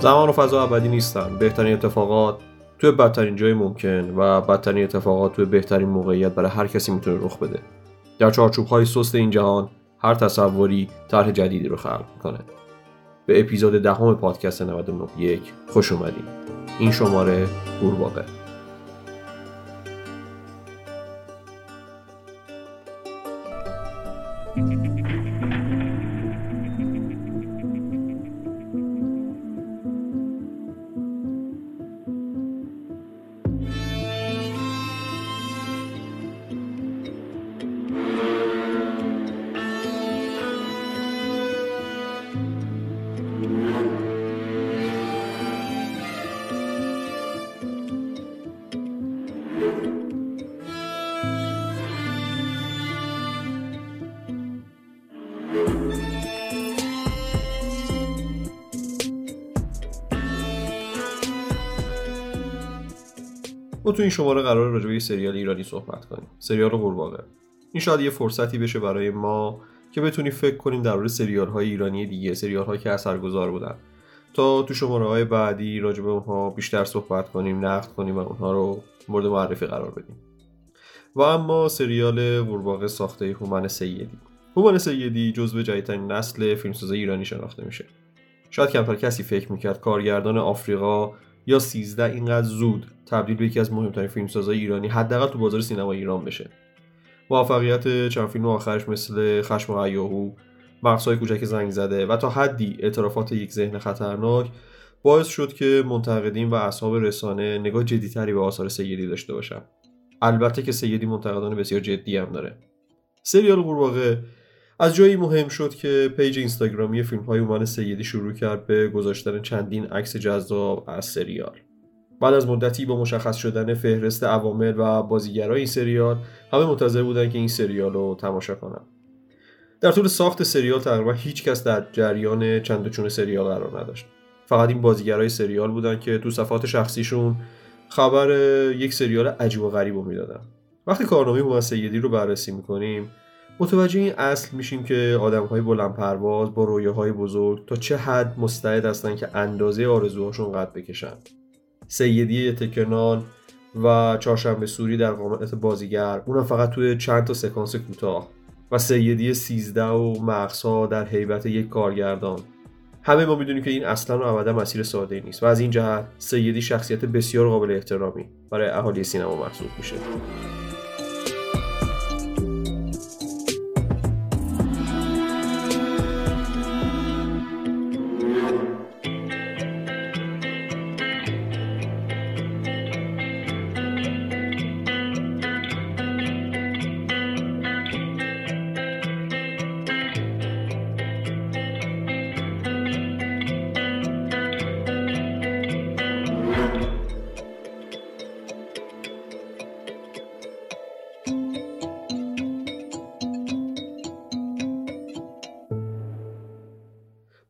زمان و فضا ابدی نیستن. بهترین اتفاقات توی بدترین جای ممکن و بدترین اتفاقات توی بهترین موقعیت برای هر کسی میتونه رخ بده. در چارچوب‌های سست این جهان هر تصوری طرح جدیدی رو خلق میکنه. به اپیزود 10 پادکست 99.1 خوش اومدید. این شماره قورباغه. ما تو این شماره قراره راجع به یه سریال ایرانی صحبت کنیم، سریال قورباغه. این شاید یه فرصتی بشه برای ما که بتونیم فکر کنیم درباره سریال‌های ایرانی دیگه، سریال‌هایی که اثرگذار بودن، تا تو شماره‌های بعدی راجع به اونها بیشتر صحبت کنیم، نقد کنیم و اونها رو مورد معرفی قرار بدیم. و اما سریال قورباغه ساخته هومن سیدی. هومن سیدی جزو جدیدترین نسل فیلمساز ایرانی شناخته میشه. شاید کمتر کسی فکر می‌کرد کارگردان آفریقا یا 13 اینقدر زود تبدیل به یکی از مهمترین فیلمسازهای ایرانی حداقل تو بازار سینما ایران بشه. موفقیت چند فیلم آخرش مثل خشم و هیاهو، مغزهای کوچک زنگ زده و تا حدی اعترافات یک ذهن خطرناک باعث شد که منتقدین و اصحاب رسانه نگاه جدی‌تری به آثار سیدی داشته باشن. البته که سیدی منتقدان بسیار جدی هم داره. سریال قورباغه از جایی مهم شد که پیج اینستاگرامی فیلم‌های هومن سیدی شروع کرد به گذاشتن چندین عکس جذاب از سریال. بعد از مدتی با مشخص شدن فهرست عوامل و بازیگرای این سریال، همه منتظر بودن که این سریال رو تماشا کنن. در طول ساخت سریال تقریبا هیچ کس در جریان چند و چون سریال قرار نداشت. فقط این بازیگرای سریال بودن که تو صفحات شخصیشون خبر یک سریال عجیب و غریب رو میدادن. وقتی کارنامه هومن سیدی رو بررسی می‌کنیم، متوجه این اصل میشیم که آدم‌های بلندپرواز با رویاهای بزرگ تا چه حد مستعد هستن که اندازه آرزوهاشون قد بکشن. سیدی تکنان و چهارشنبه سوری در قامت بازیگر، اونم فقط توی چند تا سکانس کوتاه، و سیدی 13 و مغزها در هیبت یک کارگردان. همه ما میدونیم که این اصلا و ابدا مسیر ساده‌ای نیست و از این جهت سیدی شخصیت بسیار قابل احترامی برای اهالی سینما محسوب میشه.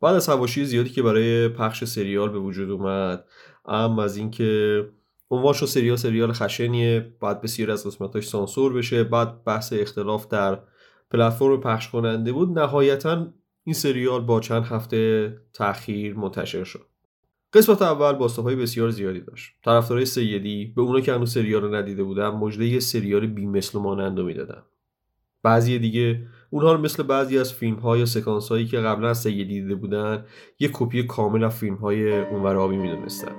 بعد از حواشی زیادی که برای پخش سریال به وجود اومد، اما از اینکه عنوانش سریال خشنیه، بعد بسیار از قسمتاش سانسور بشه، بعد بحث اختلاف در پلتفرم پخش کننده بود، نهایتاً این سریال با چند هفته تأخیر منتشر شد. قسمت اول باستاب‌های بسیار زیادی داشت. طرفدارای سیدی به اونا که هنوز سریال رو ندیده بودن مژده یه سریال بی‌مثل و مانند رو میدادن. بعضی دیگه اونها رو مثل بعضی از فیلم‌ها یا سکانس‌هایی که قبلا سیدی دیده بودن، یک کپی کامل از فیلم‌های اونور آبی می‌دونستن.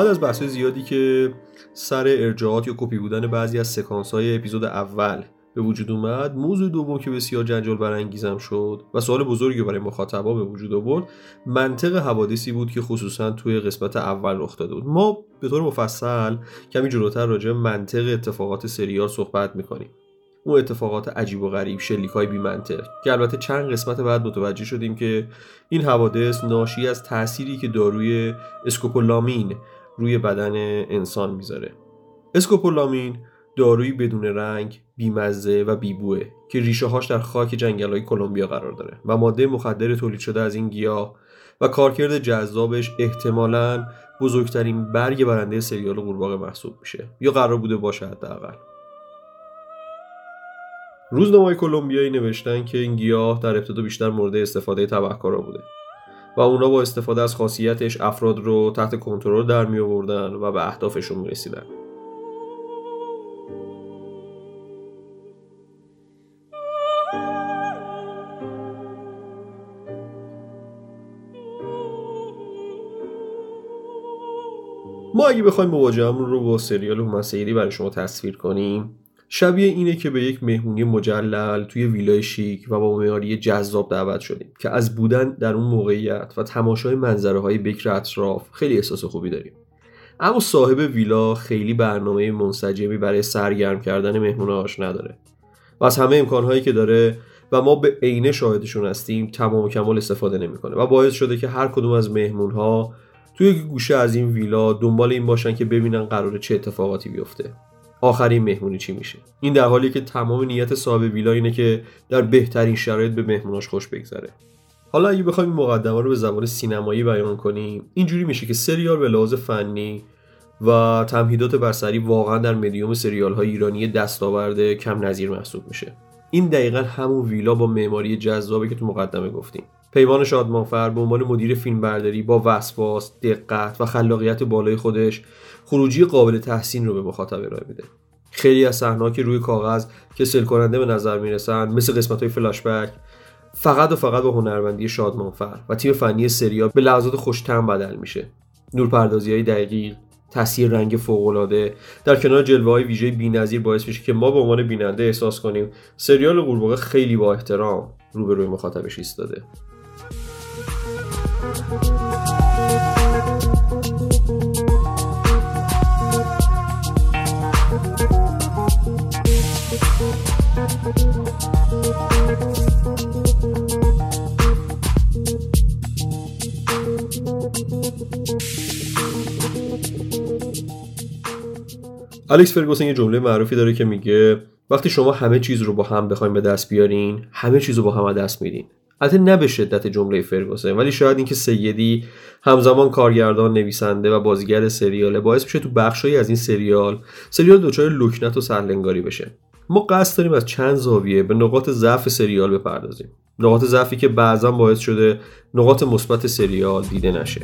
بعد از بحث زیادی که سر ارجاعات یا کپی بودن بعضی از سکانس‌های اپیزود اول به وجود اومد، موضوع دوم که بسیار جنجال برانگیزم شد و سوال بزرگی برای مخاطبا به وجود آورد، منطق حوادثی بود که خصوصا توی قسمت اول رخ داده بود. ما به طور مفصل کمی جلوتر راجع به منطق اتفاقات سریال صحبت می‌کنیم. اون اتفاقات عجیب و غریب، شلیک‌های بی‌منطق که البته چند قسمت بعد متوجه شدیم که این حوادث ناشی از تأثیری که داروی اسکوپولامین روی بدن انسان می‌ذاره. اسکوپولامین دارویی بدون رنگ، بی‌مزه و بی‌بوئه که ریشه‌هاش در خاک جنگل‌های کلمبیا قرار داره و ماده مخدر تولید شده از این گیاه و کارکرد جذابش احتمالاً بزرگترین برگ برنده سریال قورباغه محسوب میشه، یا قرار بوده باشه حداقل. روزنامه‌های کلمبیایی نوشتن که این گیاه در ابتدا بیشتر مورد استفاده تبهکارا بوده و اونا با استفاده از خاصیتش افراد رو تحت کنترل در می آوردن و به اهدافشون می رسیدن. ما اگه بخوایم مواجهمون رو با سریال هومن سیدی برای شما تصویر کنیم، شبیه اینه که به یک مهمونی مجلل توی ویلای شیک و با معماری جذاب دعوت شدیم که از بودن در اون موقعیت و تماشای منظره‌های بکر اطراف خیلی احساس خوبی داریم. اما صاحب ویلا خیلی برنامه منسجمی برای سرگرم کردن مهمونهاش نداره و از همه امکانهایی که داره و ما به عینه شاهدشون هستیم تمام و کمال استفاده نمی‌کنه و باعث شده که هر کدوم از مهمون‌ها توی گوشه از این ویلا دنبال این باشن که ببینن قراره چه اتفاقاتی بیفته. آخرین مهمونی چی میشه؟ این در حالی که تمام نیت صاحب ویلا اینه که در بهترین شرایط به مهموناش خوش بگذره. حالا اگه بخوایم مقدمه رو به زبان سینمایی بیان کنیم، اینجوری میشه که سریال به لحاظ فنی و تمهیدات بصری واقعا در مدیوم سریال‌های ایرانی دستاورد کم نظیر محسوب میشه. این دقیقاً همون ویلا با معماری جذابی که تو مقدمه گفتیم. پیمان شادمانفر به عنوان مدیر فیلمبرداری با وسواس، دقت و خلاقیت بالای خودش خروجی قابل تحسین رو به مخاطب ارائه میده. خیلی از صحنه‌ها که روی کاغذ کسل کننده به نظر میرسن، مثل قسمت‌های فلاش بک، فقط و فقط با هنرمندی شادمانفر و تیم فنی سریال به لحظات خوش‌طعم بدل میشه. نورپردازی‌های دقیق، تاثیر رنگ فوق‌العاده در کنار جلوه‌های ویژه بی‌نظیر باعث میشه که ما به عنوان بیننده احساس کنیم سریال قورباغه خیلی با احترام روبروی مخاطبش ایستاده. الکس فرگوسن یه جمله معروفی داره که میگه وقتی شما همه چیز رو با هم بخواید به دست بیارین، همه چیز رو با هم دست میدین. البته نه به شدت جمله فرگوسن، ولی شاید اینکه سیدی همزمان کارگردان، نویسنده و بازیگر سریاله باعث میشه تو بخشایی از این سریال دچار لکنت و سرلنگاری بشه. ما قصد داریم از چند زاویه به نقاط ضعف سریال بپردازیم، نقاط ضعفی که بعضا باعث شده نقاط مثبت سریال دیده نشه.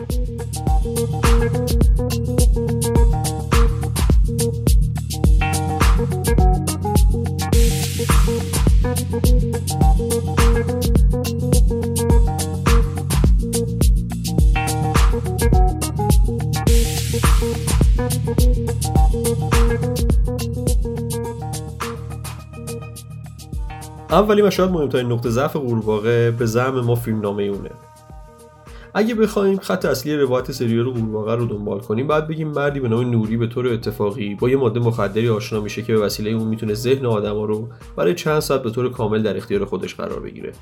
اولی و شاید مهمترین نقطه ضعف قورباغه به زعم ما فیلمنامه اونه. اگه بخوایم خط اصلی روایت سریال قورباغه رو دنبال کنیم، باید بگیم مردی به نام نوری به طور اتفاقی با یه ماده مخدری آشنا میشه که به وسیله اون میتونه ذهن آدما رو برای چند ساعت به طور کامل در اختیار خودش قرار بگیره.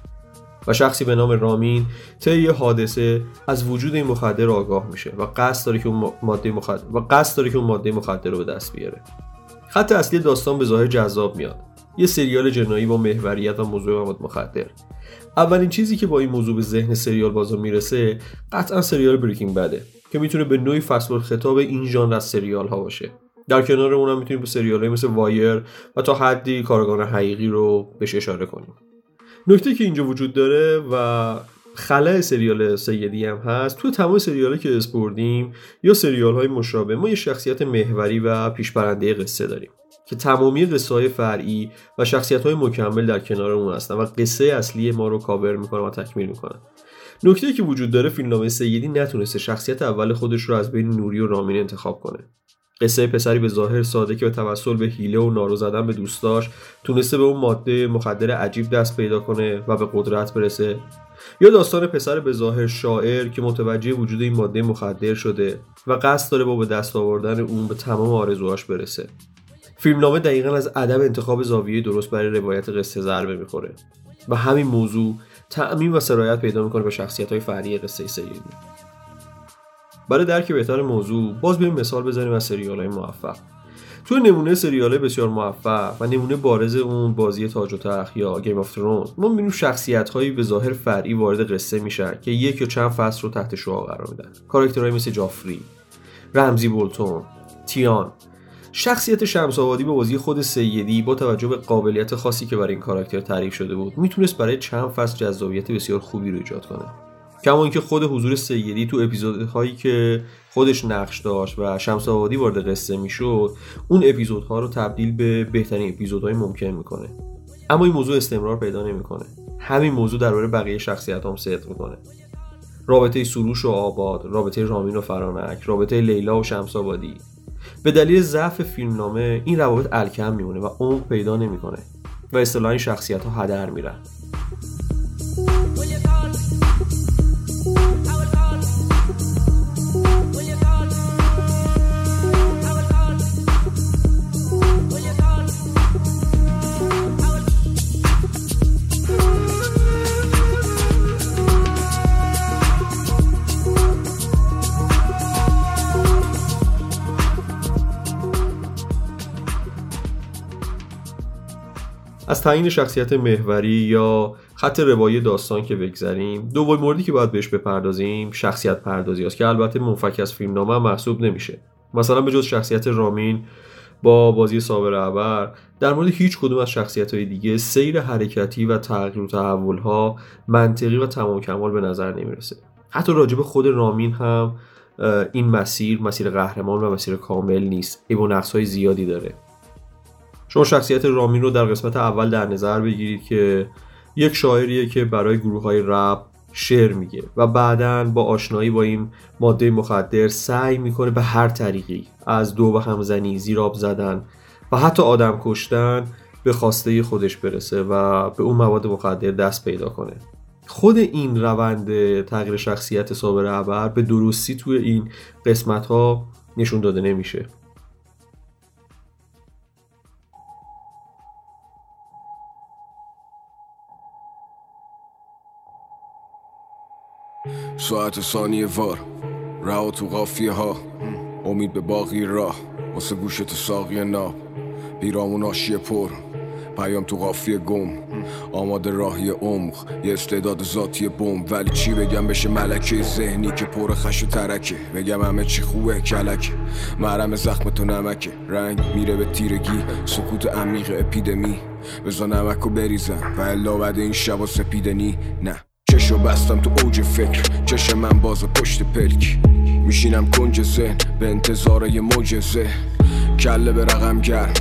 و شخصی به نام رامین طی حادثه از وجود این مخدر آگاه میشه و قصد داره که اون ماده مخدر رو به دست بیاره. خط اصلی داستان به ظاهر جذاب میاد. یه سریال جنایی با محوریت و موضوع مواد مخدر. اولین چیزی که با این موضوع به ذهن سریال بازا میرسه قطعا سریال بریکینگ بده که میتونه به نوعی فصل خطاب این ژانر از سریال ها باشه. در کنار اونم میتونیم به سریال های مثل وایر و تا حدی کارگان حقیقی رو بهش اشاره کنیم. نکته که اینجا وجود داره و خلأ سریال سیدی هم هست، تو تمام سریالی که اسپوردیم یا سریال های مشابه، ما یه شخصیت محوری و پیشبرنده قصه داریم که تمامی قصه‌های فرعی و شخصیت‌های مکمل در کنار اون هستن و قصه اصلی ما رو کاور می‌کنن و تکمیل می‌کنن. نکته‌ای که وجود داره فیلمنامه سیدی نتونسته شخصیت اول خودش رو از بین نوری و رامین انتخاب کنه. قصه پسری به ظاهر ساده که به توسل به حیله و نارو زدن به دوستاش تونسته به اون ماده مخدر عجیب دست پیدا کنه و به قدرت برسه، یا داستان پسر به ظاهر شاعر که متوجه وجود این ماده مخدر شده و قصد داره با به دست آوردن اون به تمام آرزوهاش برسه. فیلمنامه دقیقاً از ادب انتخاب زاویه درست برای روایت قصه ضربه می‌خوره و همین موضوع تعمیم و سرایت پیدا می‌کنه به شخصیت‌های فرعی قصه سیدی. برای درک بهتر موضوع باز بریم مثال بزنیم از سریال‌های موفق. تو نمونه سریال‌های بسیار موفق و نمونه بارز اون بازی تاج و تخت یا گیم آف ترونز، ما می‌بینیم شخصیت‌هایی به ظاهر فرعی وارد قصه میشن که یک یا چند فصل رو تحت شعاع قرار میدن. کاراکترهایی مثل جافری، رمزی بولتون، تیان. شخصیت شمس‌آبادی به بازی خود سیدی با توجه به قابلیت خاصی که برای این کاراکتر تعریف شده بود، میتونست برای چند فصل جذابیت بسیار خوبی رو ایجاد کنه. کما اینکه خود حضور سیدی تو اپیزودهایی که خودش نقش داشت و شمس‌آبادی وارد قصه میشد، اون اپیزودها رو تبدیل به بهترین اپیزودهای ممکن میکنه. اما این موضوع استمرار پیدا نمیکنه. همین موضوع درباره بقیه شخصیت‌ها هم صدق میکنه. رابطه سروش و آباد، رابطه رامین و فرانک، رابطه لیلا و شمس‌آبادی. به دلیل ضعف فیلمنامه این روابط الکم میمونه و عمق پیدا نمیکنه و اصطلاحاً این شخصیت‌ها هدر میرن. از تعیین شخصیت محوری یا خط روایی داستان که بگذریم، دومین موردی که باید بهش بپردازیم شخصیت پردازی است که البته منفک از فیلمنامه محسوب نمیشه. مثلا به جز شخصیت رامین با بازی صابر عبر، در مورد هیچ کدوم از شخصیت‌های دیگه سیر حرکتی و تغییر و تحول‌ها منطقی و تمام کمال به نظر نمیرسه. حتی راجب خود رامین هم این مسیر قهرمان و مسیر کامل نیست. عیب و نقص‌های زیادی داره. شما شخصیت رامین رو در قسمت اول در نظر بگیرید که یک شاعریه که برای گروه‌های رپ شعر میگه و بعداً با آشنایی با این ماده مخدر سعی میکنه به هر طریقی از دو و همزنی، زیراب زدن و حتی آدم کشتن به خواسته خودش برسه و به اون مواد مخدر دست پیدا کنه. خود این روند تغییر شخصیت صابر عبر به درستی توی این قسمت‌ها نشون داده نمیشه. ساعت ثانیه وار رها تو قافیه ها، امید به باقی راه، واسه گوشت ساقی ناب، پیرامون آشیه پر، پیام تو قافیه گم، آماده راهی عمق، یه استعداد ذاتی بمب. ولی چی بگم بشه ملکه ذهنی که پر خش و ترکه، بگم همه چی خوبه کلکه، محرم زخم تو نمکه، رنگ میره به تیرگی، سکوت عمیق اپیدمی، بزا نمکو بریزم و الا بعد این شبا سپیدنی. نه چشو بستم تو اوج فکر، چشم من باز پشت پلک، میشینم کنج ذهن به انتظار یه معجزه، کله به رقم گرم،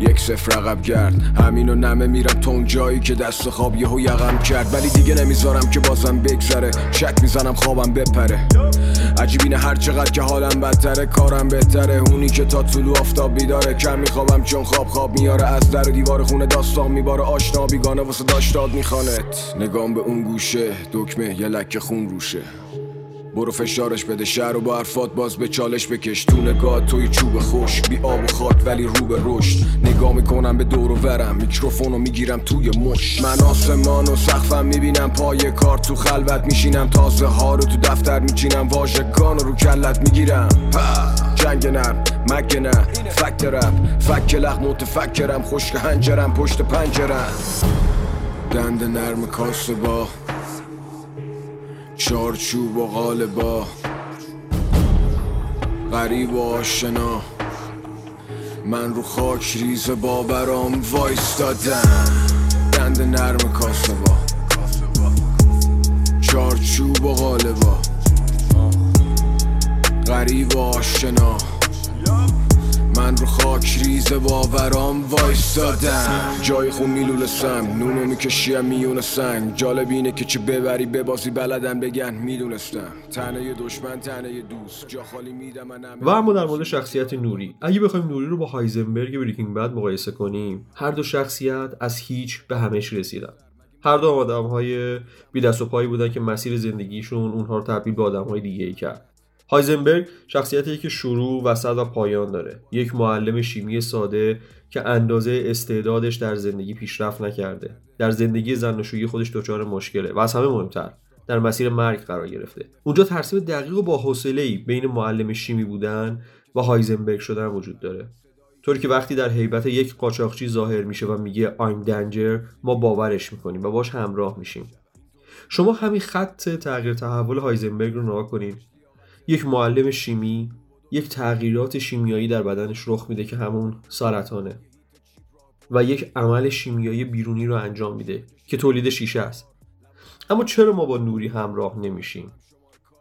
1-0 عقب گرد، همینو نمه میرم تو اون جایی که دست خواب یهو یقم کرد. ولی دیگه نمیذارم که بازم بگذره، شک میزنم خوابم بپره، عجیب اینه هر چقدر که حالم بدتره کارم بهتره، اونی که تا طلوع آفتاب بیداره، کم میخوابم چون خواب میاره، از در و دیوار خونه داستان میباره، آشنا بیگانه واسه داشتاد میخوانت، نگام به اون گوشه دکمه یه لکه خون روشه، برو فشارش بده شهر و با حرفات باز به چالش بکش، تو نگاه توی چوب خوش بی آب و خاک ولی رو به رشد، نگاه میکنم به دور و برم، میکروفونو میگیرم توی مش، من آسمان و سقفم میبینم، پای کار تو خلوت میشینم، تازه ها رو تو دفتر میچینم، واژگان رو کلت میگیرم، جنگ نرم مگه نه فک رپ، فک لغ متفکرم، خشک هنجرم پشت پنجرم، دند نرم کاسه با چارچوب و غالبا، غریب و آشنا، من رو خاک ریز با برام وایستادم، دند نرم کاسه با چارچوب و غالبا، غریب و آشنا، من رو خاک ریز باورام وایستادم، جای خون میلوله سنگ، نونو میکشیم میونه سنگ. جالب اینه که چه ببری ببازی بلدن بگن میدونستم، تنه دشمن تنه دوست جا خالی میدم. و اما در مورد شخصیت نوری، اگه بخوایم نوری رو با هایزنبرگ بریکینگ بد مقایسه کنیم، هر دو شخصیت از هیچ به همش رسیدن. هر دو آدم‌های بی دست و پایی بودن که مسیر زندگیشون اونها رو تبدیل به آدم‌های دیگه‌ای کرد. هایزنبرگ شخصیتیه که شروع، وسط و پایان داره. یک معلم شیمی ساده که اندازه استعدادش در زندگی پیشرفت نکرده. در زندگی زناشویی خودش دچار مشکله و از همه مهمتر در مسیر مرگ قرار گرفته. اونجا ترسیم دقیق و با حوصله‌ای بین معلم شیمی بودن و هایزنبرگ شدن وجود داره. طوری که وقتی در هیبت یک قاچاقچی ظاهر میشه و میگه I'm danger، ما باورش میکنیم و باش همراه میشیم. شما همین خط تغییر تحول هایزنبرگ رو نگاه کنین. یک معلم شیمی، یک تغییرات شیمیایی در بدنش رخ میده که همون سرطانه و یک عمل شیمیایی بیرونی رو انجام میده که تولید شیشه است. اما چرا ما با نوری همراه نمیشیم؟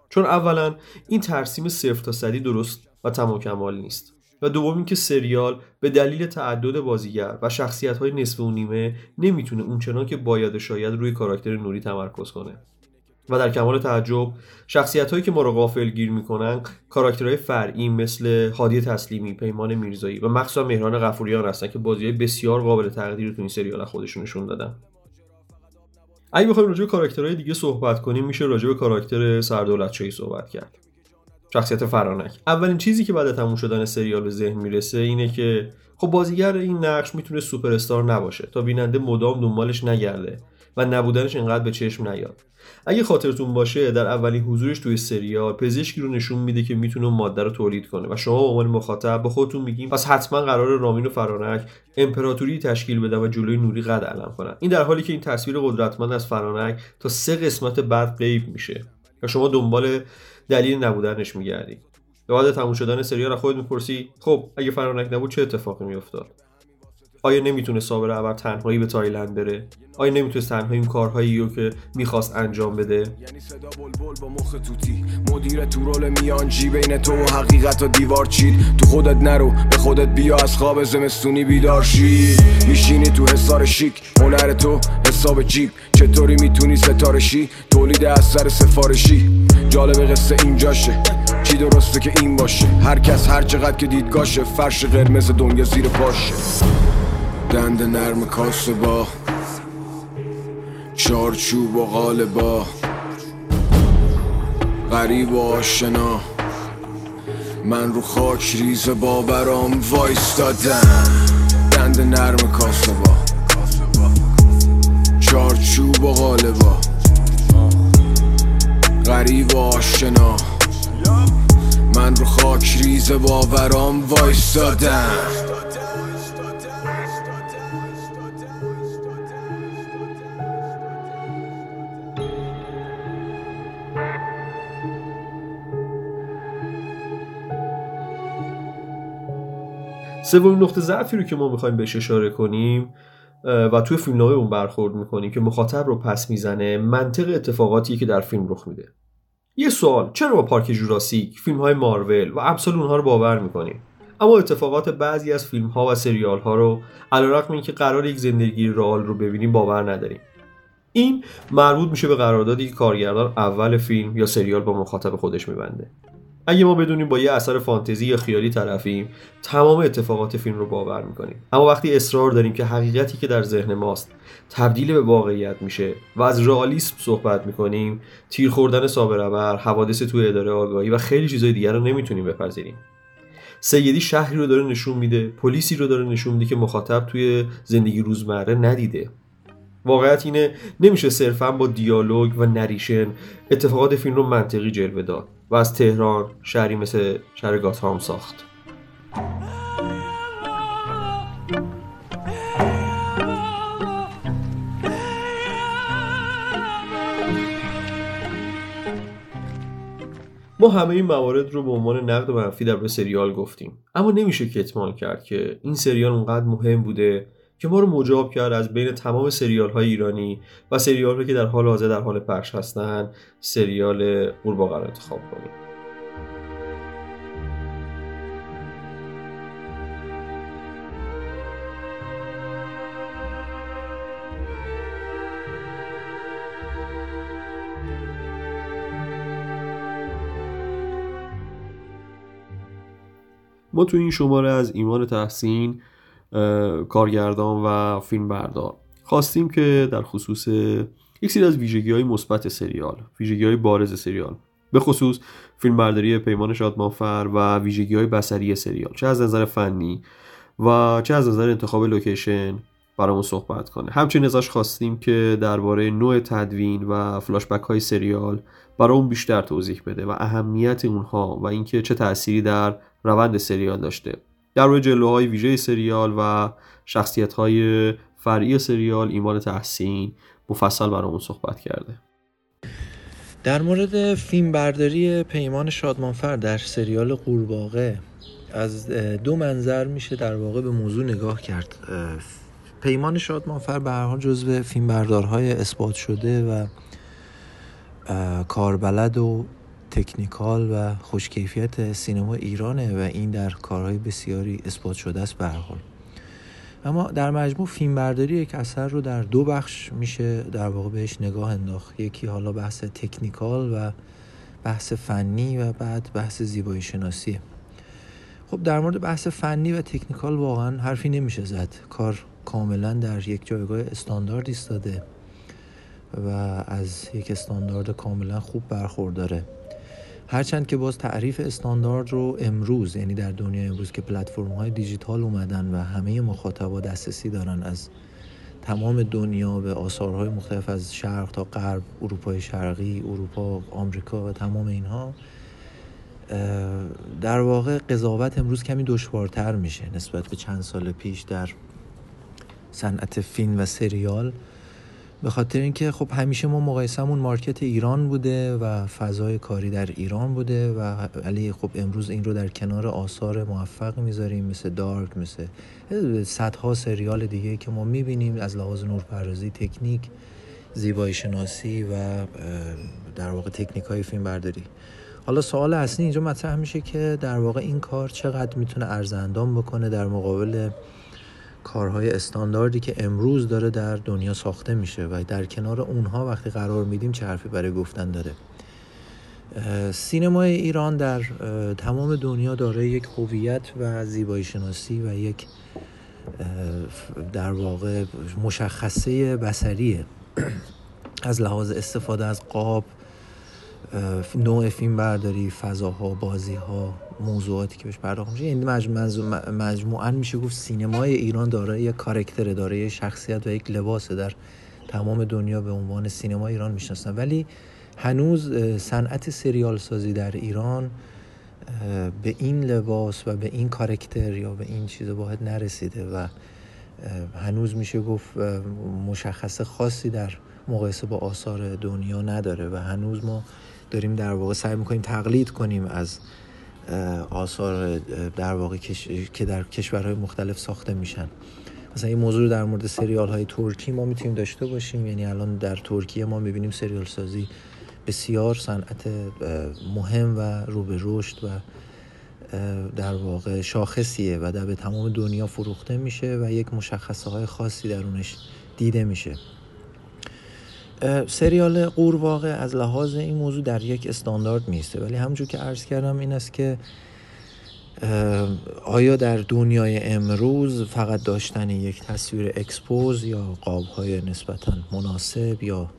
چون اولا این ترسیم 0 تا 100 درست و تمام کمال نیست، و دوم اینکه سریال به دلیل تعدد بازیگر و شخصیت‌های نصف و نیمه نمیتونه اونچنان که باید و شاید روی کاراکتر نوری تمرکز کنه. و در کمال تعجب شخصیت‌هایی که ما رو غافلگیر می‌کنن کاراکترهای فرعی مثل هادی تسلیمی، پیمان میرزایی و مخصوصا مهران غفوریان هستن که بازی‌های بسیار قابل تقدیر تو این سریال خودشون نشون دادن. اگه بخوایم راجع به کاراکترهای دیگه صحبت کنیم، میشه راجع به کاراکتر سردولت‌شاهی صحبت کرد. شخصیت فرانک. اولین چیزی که بعد از تموم شدن سریال به ذهن میرسه اینه که خب بازیگر این نقش میتونه سوپر استار نباشه تا بیننده مدام دنبالش نگرده و نبودنش اینقدر به چشم نیاد. اگه خاطرتون باشه در اولین حضورش توی سریال پزشکی رو نشون میده که میتونه ماده رو تولید کنه و شما به عنوان مخاطب به خودتون میگین پس حتما قراره رامین و فرانک امپراتوری تشکیل بدن و جلوی نوری قد علم کنن. این در حالی که این تصویر قدرتمند از فرانک تا 3 قسمت بعد غیب میشه و شما دنبال دلیل نبودنش میگردی. بعد تموم شدن سریال خود میپرسی خب اگه فرانک نبود چه اتفاقی میافتاد؟ آیا نمیتونه صابر عبر تنهایی به تایلند بره؟ آیا نمیتونه تنهایی این کارهایی رو که میخواست انجام بده؟ یعنی صدا بلبل با مخ توتی، مدیر تو رول میانجی بین تو و حقیقت و دیوار چید. تو خودت نرو، به خودت بیا، از خواب زمستونی بیدار شی. میشینی تو حصار شیک، هنر تو حساب جیب، چطوری میتونی ستارشی؟ تولید اثر سفارشی. جالب قصه اینجاشه، چی درسته که این باشه؟ هر کس هر چقدر که دیدگاشه، فرش قرمز دنیا زیر پاشه. دند نرم کاسه با چارچوب و قالبا، غریب و آشنا، من رو خاک ریز باورام وایستادم. دند نرم کاسه با چارچوب و قالبا، غریب و آشنا، من رو خاک ریز باورام وایستادم. سومین نقطه ضعفی رو که ما می‌خوایم بهش اشاره کنیم و توی فیلمنامه اون برخورد می‌کنیم که مخاطب رو پس میزنه، منطق اتفاقاتی که در فیلم رخ میده. یه سوال، چرا با پارک ژوراسیک، فیلم‌های مارول و امثال اونها رو باور می‌کنیم اما اتفاقات بعضی از فیلم‌ها و سریال‌ها رو علیرغم اینکه قرار یک زندگی رئال رو ببینیم باور نداریم؟ این مربوط میشه به قراردادی که کارگردان اول فیلم یا سریال با مخاطب خودش می‌بنده. اگه ما بدونیم با یه اثر فانتزی یا خیالی طرفیم، تمام اتفاقات فیلم رو باور میکنیم. اما وقتی اصرار داریم که حقیقتی که در ذهن ماست تبدیل به واقعیت میشه و از رئالیسم صحبت میکنیم، تیر خوردن صابرابر، حوادث توی اداره آگاهی و خیلی چیزای دیگر رو نمیتونیم بپذیریم. سیدی شهری رو داره نشون میده، پلیسی رو داره نشون میده که مخاطب توی زندگی روزمره ندیده. واقعیت اینه نمیشه صرفاً با دیالوگ و نریشن اتفاقات فیلم رو منطقی جلوه داد و از تهران شهری مثل شهر گاتهام ساخت. ما همه این موارد رو به عنوان نقد منفی در به سریال گفتیم، اما نمیشه کتمان کرد که این سریال اونقدر مهم بوده که ما رو مجاب کرد از بین تمام سریال‌های ایرانی و سریال‌هایی که در حال حاضر در حال پخش هستن سریال قورباغه رو انتخاب کنیم. ما تو این شماره از ایمان تحسین، کارگردان و فیلمبردار، خواستیم که در خصوص یک سری از ویژگی‌های مثبت سریال، ویژگی‌های بارز سریال، به خصوص فیلمبرداری پیمان شادمانفر و ویژگی‌های بصری سریال، چه از نظر فنی و چه از نظر انتخاب لوکیشن، برامون صحبت کنه. همچنین ازش خواستیم که درباره نوع تدوین و فلاشبک‌های سریال برامون بیشتر توضیح بده و اهمیت اونها و اینکه چه تأثیری در روند سریال داشته. در روی جلوهای ویژه سریال و شخصیت‌های فرعی سریال، ایمان تحسین مفصل برامون صحبت کرده. در مورد فیلمبرداری پیمان شادمانفر در سریال قورباغه، از دو منظر میشه در واقع به موضوع نگاه کرد. پیمان شادمانفر به هر حال جزو فیلمبردارهای اثبات شده و کاربلد و تکنیکال و خوشکیفیت سینما ایرانه و این در کارهای بسیاری اثبات شده است به هر حال. اما در مجموع فیلمبرداری یک اثر رو در دو بخش میشه در واقع بهش نگاه انداخت. یکی حالا بحث تکنیکال و بحث فنی و بعد بحث زیبایی شناسی. خب در مورد بحث فنی و تکنیکال واقعا حرفی نمیشه زد. کار کاملا در یک جایگاه استاندارد ایستاده و از یک استاندارد کاملا خوب برخورداره، هرچند که باز تعریف استاندارد رو امروز، یعنی در دنیای امروز که پلتفرم‌های دیجیتال اومدن و همه مخاطبا دسترسی دارن از تمام دنیا به آثارهای مختلف، از شرق تا غرب، اروپای شرقی، اروپا، آمریکا و تمام اینها، در واقع قضاوت امروز کمی دشوارتر میشه نسبت به چند سال پیش در صنعت فیلم و سریال، به خاطر اینکه خب همیشه ما مقایسمون مارکت ایران بوده و فضای کاری در ایران بوده، و ولی خب امروز این رو در کنار آثار موفق میذاریم مثل دارک، مثل صدها سریال دیگه که ما میبینیم از لحاظ نورپردازی، تکنیک، زیبایی شناسی و در واقع تکنیک های فیلم برداری. حالا سوال اصلی اینجا مطرح میشه که در واقع این کار چقدر میتونه ارزندان بکنه در مقابل کارهای استانداردی که امروز داره در دنیا ساخته میشه، و در کنار اونها وقتی قرار میدیم چه حرفی برای گفتن داره. سینمای ایران در تمام دنیا داره یک هویت و زیبایی شناسی و یک در واقع مشخصه بصریه از لحاظ استفاده از قاب، نوع فیلم برداری، فضاها، بازیها، موضوعاتی که بهش پرداخت میشه. یعنی مجموعاً میشه گفت سینمای ایران داره یک کاراکتره، داره یک شخصیت و یک لباسه، در تمام دنیا به عنوان سینما ایران میشناسن. ولی هنوز صنعت سریال سازی در ایران به این لباس و به این کاراکتر یا به این چیز واحد نرسیده و هنوز میشه گفت مشخص خاصی در مقایسه با آثار دنیا نداره، و هنوز ما داریم در واقع سعی میکنیم تقلید کنیم از آثار در واقع که در کشورهای مختلف ساخته میشن. مثلا این موضوع در مورد سریال های ترکی ما میتونیم داشته باشیم، یعنی الان در ترکیه ما میبینیم سریال سازی بسیار صنعت مهم و رو به رشد و در واقع شاخصیه و در به تمام دنیا فروخته میشه و یک مشخصه های خاصی درونش دیده میشه. سریال قورباغه از لحاظ این موضوع در یک استاندارد میسته، ولی همونجور که عرض کردم این است که آیا در دنیای امروز فقط داشتن یک تصویر اکسپوز یا قاب‌های نسبتاً مناسب یا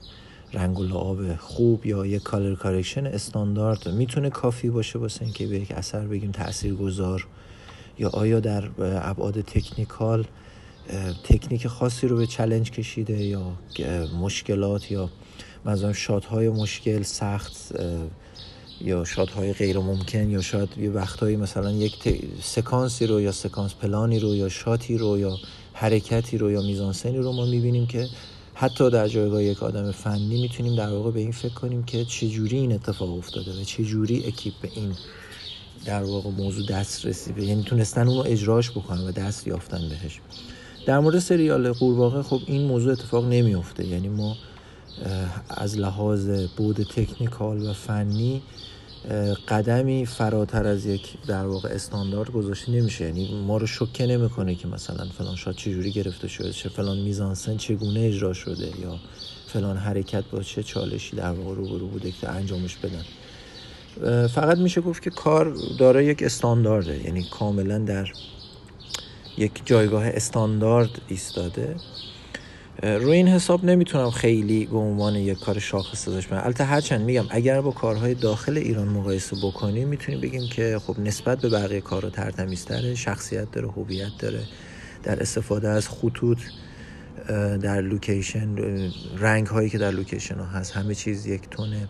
رنگ و لعاب خوب یا یک کالر کارکشن استاندارد میتونه کافی باشه واسه اینکه به یک اثر بگیم تاثیرگذار، یا آیا در ابعاد تکنیکال تکنیک خاصی رو به چالش کشیده یا مشکلات یا مثلا شات‌های مشکل سخت یا شات‌های غیر ممکن یا شاید یه وقتایی مثلا یک سکانسی رو یا سکانس پلانی رو یا شاتی رو یا حرکتی رو یا میزانسنی رو ما می‌بینیم که حتی در جایگاه یک آدم فنی میتونیم در واقع به این فکر کنیم که چجوری این اتفاق افتاده و چجوری اکیپ به این در واقع موضوع دست رسیده، یعنی تونستن اون رو اجراش بکنن و دست یافتن بهش. در مورد سریال قورباغه خب این موضوع اتفاق نمیفته، یعنی ما از لحاظ بود تکنیکال و فنی قدمی فراتر از یک در واقع استاندارد گذاشته نمیشه، یعنی ما رو شوکه نمیکنه که مثلا فلان شات چجوری گرفته شده، چه فلان میزانسن چگونه اجرا شده یا فلان حرکت با چه چالشی در واقع روبرو بوده که انجامش بدن. فقط میشه گفت که کار داره یک استاندارده، یعنی کاملا در یک جایگاه استاندارد ایستاده. روی این حساب نمیتونم خیلی به عنوان یک کار شاخص ازش بگم. البته هرچند میگم اگر با کارهای داخل ایران مقایسه بکنیم میتونیم بگیم که خب نسبت به بقیه کارا ترتمیزتره، شخصیت داره، هویت داره، در استفاده از خطوط در لوکیشن، رنگ هایی که در لوکیشن ها هست، همه چیز یک تونه،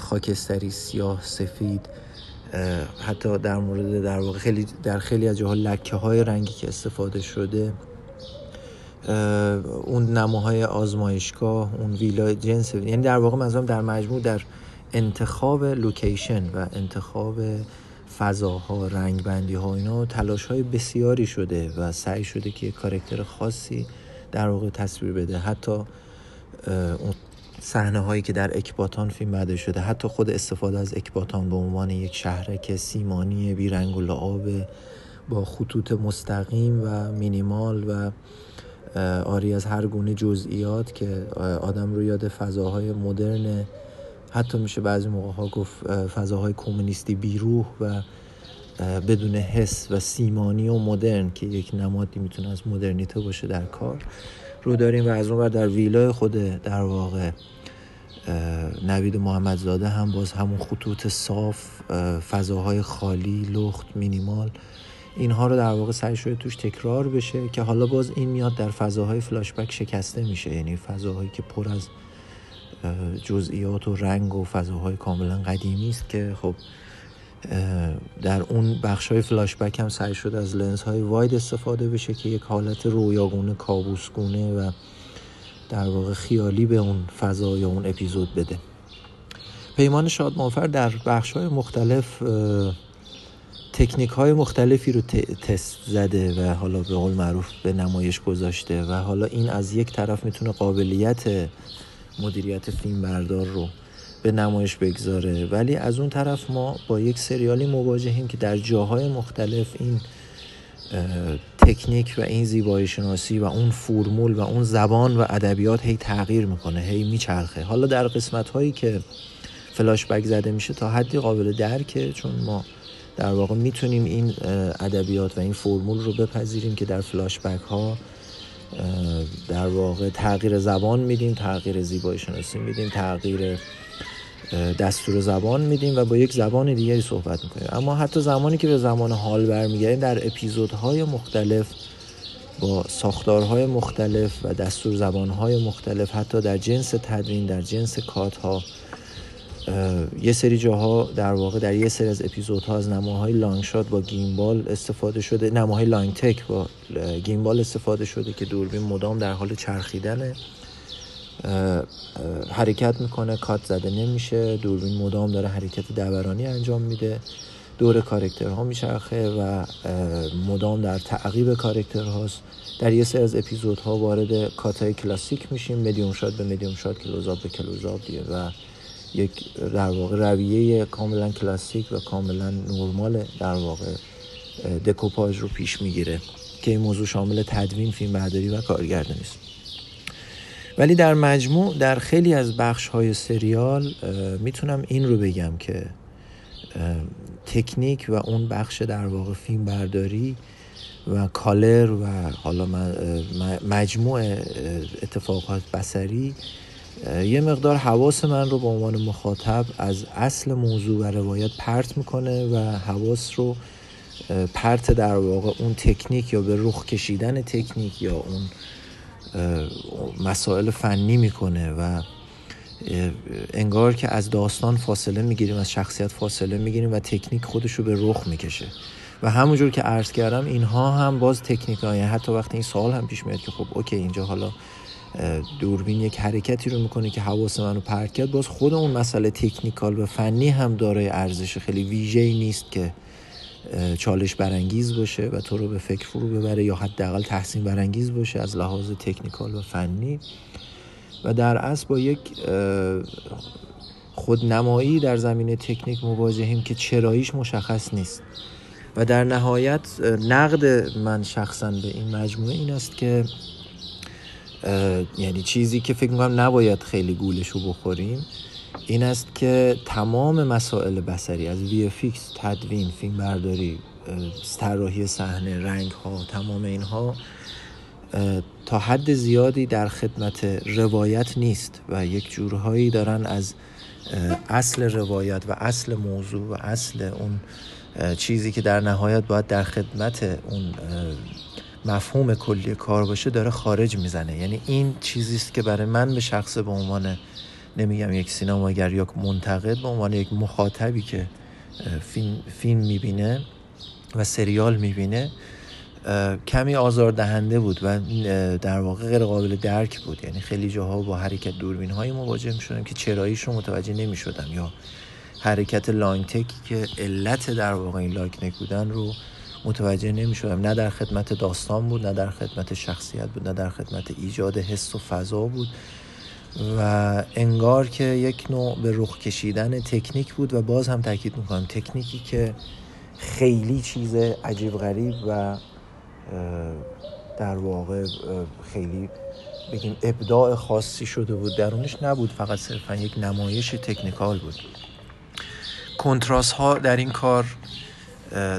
خاکستری، سیاه، سفید، حتی در مورد در واقع خیلی در خیلی از جاها لکه های رنگی که استفاده شده، اون نماهای آزمایشگاه، اون ویلا جنس، یعنی در واقع منظورم در مجموع در انتخاب لوکیشن و انتخاب فضاها، رنگ بندی ها، اینا تلاش های بسیاری شده و سعی شده که یک کاراکتر خاصی در واقع تصویر بده. حتی اون صحنه هایی که در اکباتان فیلم برداری شده، حتی خود استفاده از اکباتان به عنوان یک شهرک سیمانی بی رنگ و لعاب با خطوط مستقیم و مینیمال و آری از هر گونه جزئیات که آدم رو یاد فضاهای مدرن، حتی میشه بعضی موقع ها گفت فضاهای کمونیستی بیروح و بدون حس و سیمانی و مدرن که یک نمادی میتونه از مدرنیته باشه در کار رو داریم. و از اون بر در ویلای خود در واقع نوید محمدزاده هم باز همون خطوط صاف، فضاهای خالی، لخت، مینیمال، اینها رو در واقع سعی شده توش تکرار بشه که حالا باز این میاد در فضاهای فلاشبک شکسته میشه، یعنی فضاهایی که پر از جزئیات و رنگ و فضاهای کاملا قدیمی است که خب در اون بخش‌های فلاشبک هم سعی شده از لنزهای واید استفاده بشه که یک حالت رویاگونه، کابوسگونه و در واقع خیالی به اون فضا یا اون اپیزود بده. پیمان شادمانفر در بخش‌های مختلف تکنیک‌های مختلفی رو تست زده و حالا به قول معروف به نمایش گذاشته و حالا این از یک طرف میتونه قابلیت مدیریت فیلم بردار رو به نمایش بگذاره، ولی از اون طرف ما با یک سریالی مواجهیم که در جاهای مختلف این تکنیک و این زیبایی شناسی و اون فرمول و اون زبان و ادبیات هی تغییر میکنه، هی میچرخه. حالا در قسمت هایی که فلاش بک زده میشه تا حدی قابل درکه، چون ما در واقع میتونیم این ادبیات و این فرمول رو بپذیریم که در فلاش بک ها در واقع تغییر زبان میدیم، تغییر زیبایی شناسی میدیم، تغییر دستور زبان میدیم و با یک زبان دیگری صحبت میکنیم. اما حتی زمانی که به زمان حال برمیگردیم در اپیزودهای مختلف با ساختارهای مختلف و دستور زبانهای مختلف، حتی در جنس تدوین، در جنس کاتها، یه سری جاها در واقع در یه سری از اپیزودها از نماهای لانگ شات با گیمبال استفاده شده، نماهای لانگ تک با گیمبال استفاده شده که دوربین مدام در حال چرخیدنه، حرکت میکنه، کات زده نمیشه، دوربین مدام داره حرکت دورانی انجام میده، دور کاراکترها میچرخه و مدام در تعقیب کاراکترهاست. در یه سری از اپیزودها وارد کاتای کلاسیک میشیم، مدیوم شات به مدیوم شات، کلوزآپ به کلوزآپ دیگه و یک در واقع رویه کاملا کلاسیک و کاملا نرمال در واقع دکوپاژ رو پیش میگیره که این موضوع شامل تدوین، فیلم برداری و کارگردانی است. ولی در مجموع در خیلی از بخش‌های سریال میتونم این رو بگم که تکنیک و اون بخش در واقع فیلم برداری و کالر و حالا مجموع اتفاقات بصری یه مقدار حواس من رو به عنوان مخاطب از اصل موضوع و روایت پرت میکنه و حواس رو پرت در واقع اون تکنیک یا به رخ کشیدن تکنیک یا اون مسائل فنی میکنه و انگار که از داستان فاصله میگیریم، از شخصیت فاصله میگیریم و تکنیک خودش رو به رخ میکشه. و همونجور که عرض کردم اینها هم باز تکنیک هایی، حتی وقتی این سوال هم پیش میاد که خب اوکی اینجا حالا دوربین یک حرکتی رو میکنه که حواس منو پرت کرد، باز خود اون مسئله تکنیکال و فنی هم دارای ارزش خیلی ویژه‌ای نیست که چالش برانگیز باشه و تو رو به فکر فرو ببره یا حداقل تحسین برانگیز باشه از لحاظ تکنیکال و فنی. و در اصل با یک خودنمایی در زمینه تکنیک مواجهیم که چراییش مشخص نیست. و در نهایت نقد من شخصا به این مجموعه این است که یعنی چیزی که فکر می‌کنم نباید خیلی گولش رو بخوریم این است که تمام مسائل بصری از وی‌افیکس، تدوین، فیلم برداری، طراحی صحنه، رنگ‌ها، تمام اینها تا حد زیادی در خدمت روایت نیست و یک جورهایی دارن از اصل روایت و اصل موضوع و اصل اون چیزی که در نهایت باید در خدمت اون مفهوم کلی کار باشه داره خارج میزنه. یعنی این چیزیست که برای من به شخص به عنوان، نمیگم یک سینماگر یا منتقد، به عنوان یک مخاطبی که فیلم میبینه و سریال میبینه کمی آزاردهنده بود و در واقع غیر قابل درک بود. یعنی خیلی جاها با حرکت دوربین هایی مواجه می شدم که چراییش رو متوجه نمی شدم، یا حرکت لانگ تکی که علت در واقع این لانگ تک بودن رو متوجه نمی شدم. نه در خدمت داستان بود، نه در خدمت شخصیت بود، نه در خدمت ایجاد حس و فضا بود و انگار که یک نوع به رخ کشیدن تکنیک بود و باز هم تاکید می کنم تکنیکی که خیلی چیز عجیب غریب و در واقع خیلی بگیم ابداع خاصی شده بود درونش نبود، فقط صرفا یک نمایش تکنیکال بود. کنتراست ها در این کار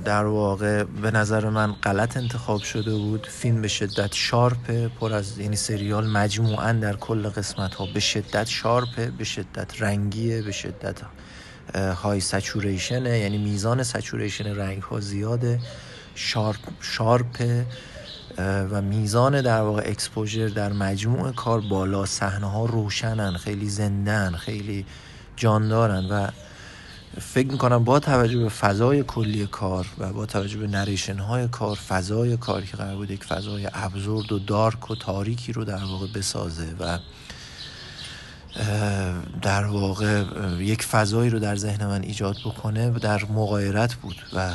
در واقع به نظر من غلط انتخاب شده بود. فیلم به شدت شارپ، پر از، یعنی سریال مجموعاً در کل قسمت ها به شدت شارپ، به شدت رنگیه، به شدت های سچوریشن، یعنی میزان سچوریشن رنگ ها زیاده، شارپ و میزان در واقع اکسپوژر در مجموع کار بالا، صحنه ها روشنن، خیلی زندن، خیلی جاندارن و فکر میکنم با توجه به فضای کلی کار و با توجه به نریشن های کار، فضای کار که قرار بود یک فضای ابزرد و دارک و تاریکی رو در واقع بسازه و در واقع یک فضایی رو در ذهن من ایجاد بکنه در مغایرت بود. و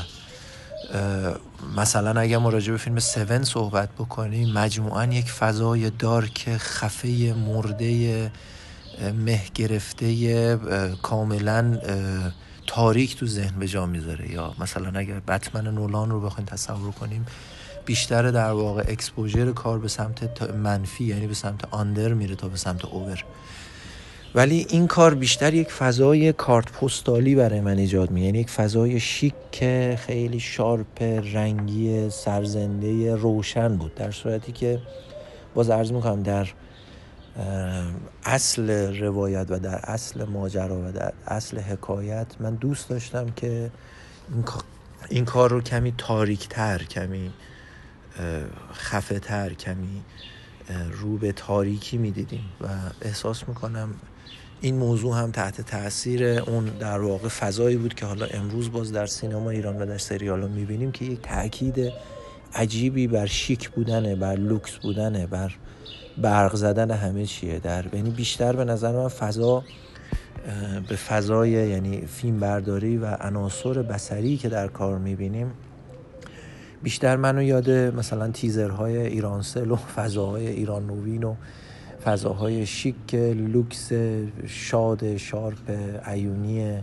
مثلا اگه ما راجع به فیلم 7 صحبت بکنیم، مجموعاً یک فضای دارک، خفه، مرده، مه گرفته، کاملاً تاریک تو ذهن به جا میذاره. یا مثلا اگر بتمن نولان رو بخوایم تصور کنیم، بیشتر در واقع اکسپوژر کار به سمت منفی، یعنی به سمت آندر میره تا به سمت اوور، ولی این کار بیشتر یک فضای کارت پستالی برای من ایجاد می‌کنه، یعنی یک فضای شیک که خیلی شارپ، رنگی، سرزنده، روشن بود، در صورتی که باز عرض می‌کنم در اصل روایت و در اصل ماجرا و در اصل حکایت من دوست داشتم که این کار رو کمی تاریک‌تر، کمی خفه‌تر، کمی رو به تاریکی می‌دیدیم و احساس می‌کنم این موضوع هم تحت تاثیر اون در واقع فضایی بود که حالا امروز باز در سینما ایران و در سریال‌ها می‌بینیم که یک تاکید عجیبی بر شیک بودنه، بر لوکس بودنه، بر برق زدن همه چیه. یعنی بیشتر به نظر من فضا به فضای، یعنی فیلم برداری و عناصر بصری که در کار می‌بینیم، بیشتر منو یاد مثلا تیزرهای ایرانسل و فضاهای ایران نوین و فضاهای شیک، لوکس، شاد، شارپ، عیونی،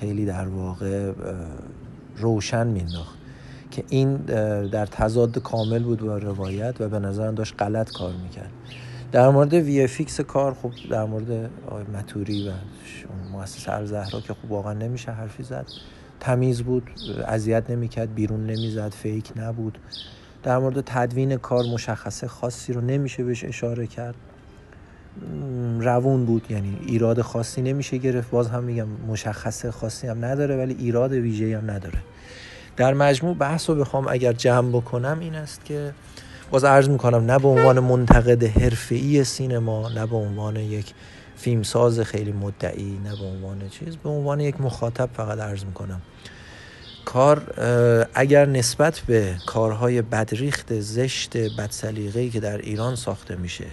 خیلی در واقع روشن مینداخت که این در تضاد کامل بود با روایت و به نظرم داشت غلط کار میکرد. در مورد وی‌افیکس کار، خب در مورد آقای متوری و مؤسسه الزهرا که خب واقعا نمیشه حرفی زد، تمیز بود، اذیت نمیکرد، بیرون نمیزد، فیک نبود. در مورد تدوین کار مشخصه خاصی رو نمیشه بهش اشاره کرد، روون بود، یعنی ایراد خاصی نمیشه گرفت. باز هم میگم مشخصه خاصی هم نداره ولی ایراد ویژه‌ای هم نداره. در مجموع بحثو بخوام اگر جمع بکنم این است که باز عرض میکنم نه به عنوان منتقد حرفه‌ای سینما، نه به عنوان یک فیلمساز خیلی مدعی، نه به عنوان چیز، به عنوان یک مخاطب فقط عرض میکنم کار اگر نسبت به کارهای بدریخت، زشت، بدسلیقه‌ای که در ایران ساخته میشه،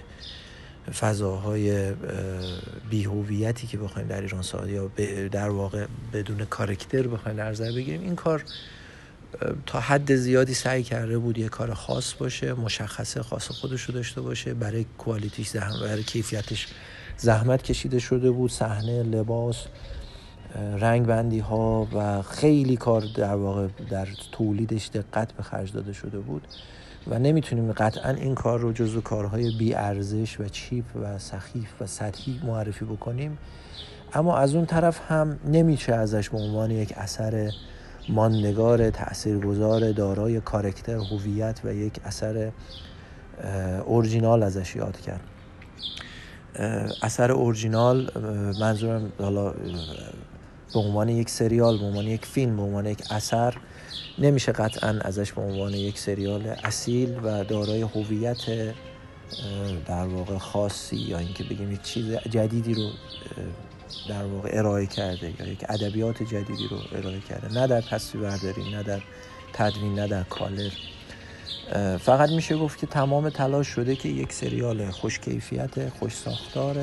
فضاهای بی‌هویتی که بخوایم در ایران ساخته یا در واقع بدون کاراکتر بخوایم در نظر بگیریم، این کار تا حد زیادی سعی کرده بود یه کار خاص باشه، مشخصه خاص خودش رو داشته باشه، برای کوالیتیش برای کیفیتش زحمت کشیده شده بود. صحنه، لباس، رنگ بندی ها و خیلی کار در واقع در تولیدش دقت به خرج داده شده بود. و نمیتونیم قطعا این کار رو جزو کارهای بی ارزش و چیپ و سخیف و سطحی معرفی بکنیم، اما از اون طرف هم نمیشه ازش به عنوان یک اثر ماندگار، تاثیرگذار، دارای کاراکتر، هویت و یک اثر اورجینال ازش یاد کرد. اثر اورجینال منظورم حالا به عنوان یک سریال، به عنوان یک فیلم، به عنوان یک اثر نمیشه قطعاً ازش به عنوان یک سریال اصیل و دارای هویت در واقع خاصی یا اینکه بگیم یک چیز جدیدی رو در واقع ارائه کرده یا یک ادبیات جدیدی رو ارائه کرده، نه در تصویربرداری، نه در تدوین، نه در کالر. فقط میشه گفت که تمام تلاش شده که یک سریال خوش کیفیت، خوش ساختار،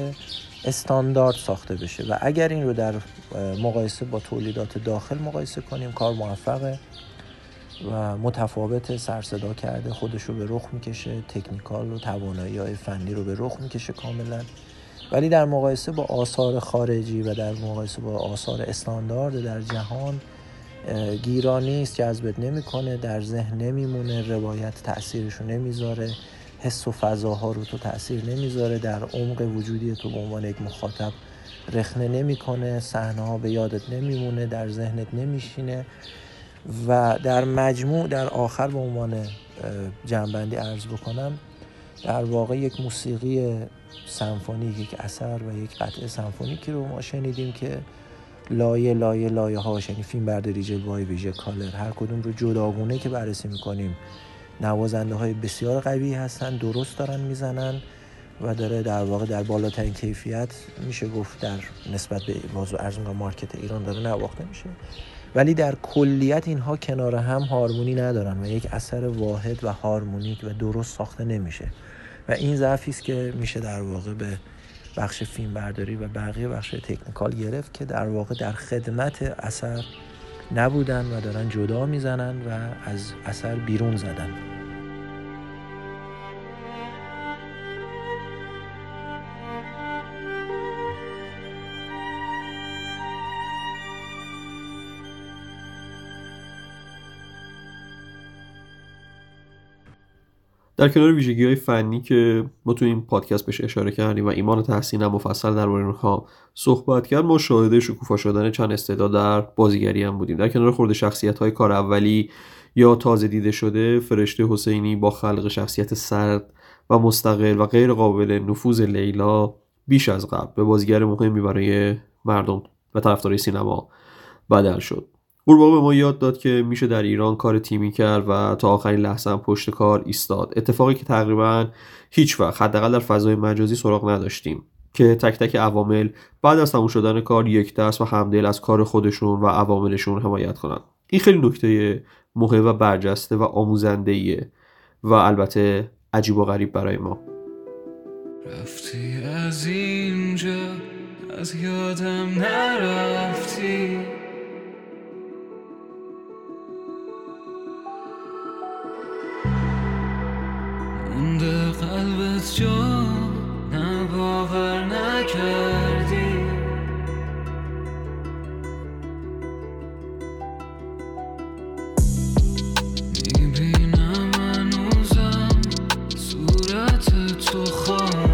استاندارد ساخته بشه و اگر این رو در مقایسه با تولیدات داخل مقایسه کنیم کار موفقه و متفاوت، سرصدا کرده، خودش رو به رخ میکشه، تکنیکال و توانایی‌های فنی رو به رخ میکشه کاملا، ولی در مقایسه با آثار خارجی و در مقایسه با آثار استاندارد در جهان گیرانی است، جذبت نمیکنه، در ذهن نمیمونه، روایت تأثیرش رو نمیذاره، حس و فضاها رو تو تأثیر نمیذاره، در عمق وجودی تو به عنوان یک مخاطب رخنه نمیکنه، صحنه ها به یادت نمیمونه، در ذهنت نمیشینه و در مجموع در آخر به عنوان جنبندی عرض بکنم، در واقع یک موسیقی سمفونیک، یک اثر و یک قطعه سمفونیکی رو ما شنیدیم که لایه لایه لایه هاش، یعنی فیلم برداری، جلوه‌های ویژه، کالر، هر کدوم رو جداگونه که بررسی میکنیم، نوازنده های بسیار قوی هستن، درست دارن میزنن و داره در واقع در بالاترین کیفیت میشه گفت در نسبت به بازو ارزون و مارکت ایران داره نواخته میشه، ولی در کلیت اینها کنار هم هارمونی ندارن و یک اثر واحد و هارمونیک و درست ساخته نمیشه و این ضعفی است که میشه در واقع به بخش فیلم برداری و بقیه بخش تکنیکال گرفت که در واقع در خدمت اثر نبودن و دارن جدا میزنن و از اثر بیرون زدن. در کنار ویژگی‌های فنی که ما تو این پادکست بهش اشاره کردیم و ایمان تحسین هم مفصل درباره اونها صحبت کرد، ما شاهد شکوفا شدن چند استعداد در بازیگری هم بودیم. در کنار خورد شخصیت‌های کار اولی یا تازه دیده شده، فرشته حسینی با خلق شخصیت سرد و مستقل و غیر قابل نفوذ لیلا بیش از قبل به بازیگر مهمی برای مردم و طرفدارای سینما بدل شد. قورباغه به ما یاد داد که میشه در ایران کار تیمی کرد و تا آخرین لحظه هم پشت کار ایستاد، اتفاقی که تقریبا هیچ وقت حداقل در فضای مجازی سراغ نداشتیم که تک تک عوامل بعد از تموم شدن کار یک دست و همدل از کار خودشون و عواملشون حمایت کنن. این خیلی نکته مهم و برجسته و آموزنده‌ایه و البته عجیب و غریب برای ما. رفتی از اینجا، از یادم نرفتی، مونده قلبت جا، نه باور نکردی، میبینم هنوزم صورت تو خواب،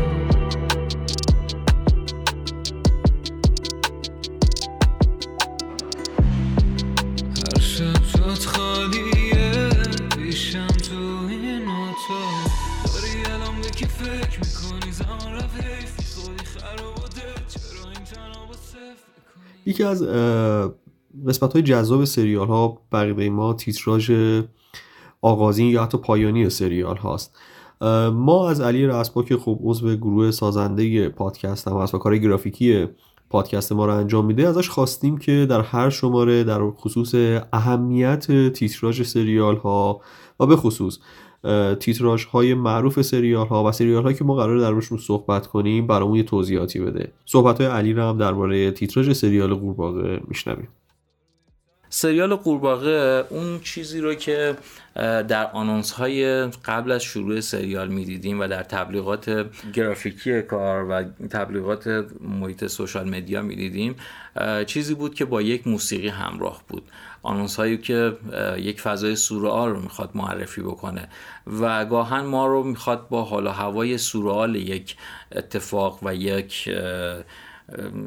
هر شب جات خالیه بیشم تو این اتاق، یکی از نسبت‌های جذاب سریال‌ها برای ما تیتراژ آغازین یا حتی پایانی سریال هاست. ما از علی رسپا که خب عضو گروه سازنده پادکست هم هست و کار گرافیکی پادکست ما رو انجام میده، ازش خواستیم که در هر شماره در خصوص اهمیت تیتراژ سریال ها و به خصوص تیتراژ های معروف سریال ها و سریال هایی که ما قراره دربارشون صحبت کنیم برامون یه توضیحاتی بده. صحبت های علی رو هم درباره تیتراژ سریال قورباغه میشنویم. سریال قورباغه اون چیزی رو که در آنونس های قبل از شروع سریال میدیدیم و در تبلیغات گرافیکی کار و تبلیغات محیط سوشال مدیا میدیدیم، چیزی بود که با یک موسیقی همراه بود. آنونس هایی که یک فضای سورئال رو میخواد معرفی بکنه و گاهن ما رو میخواد با حال و هوای سورئال یک اتفاق و یک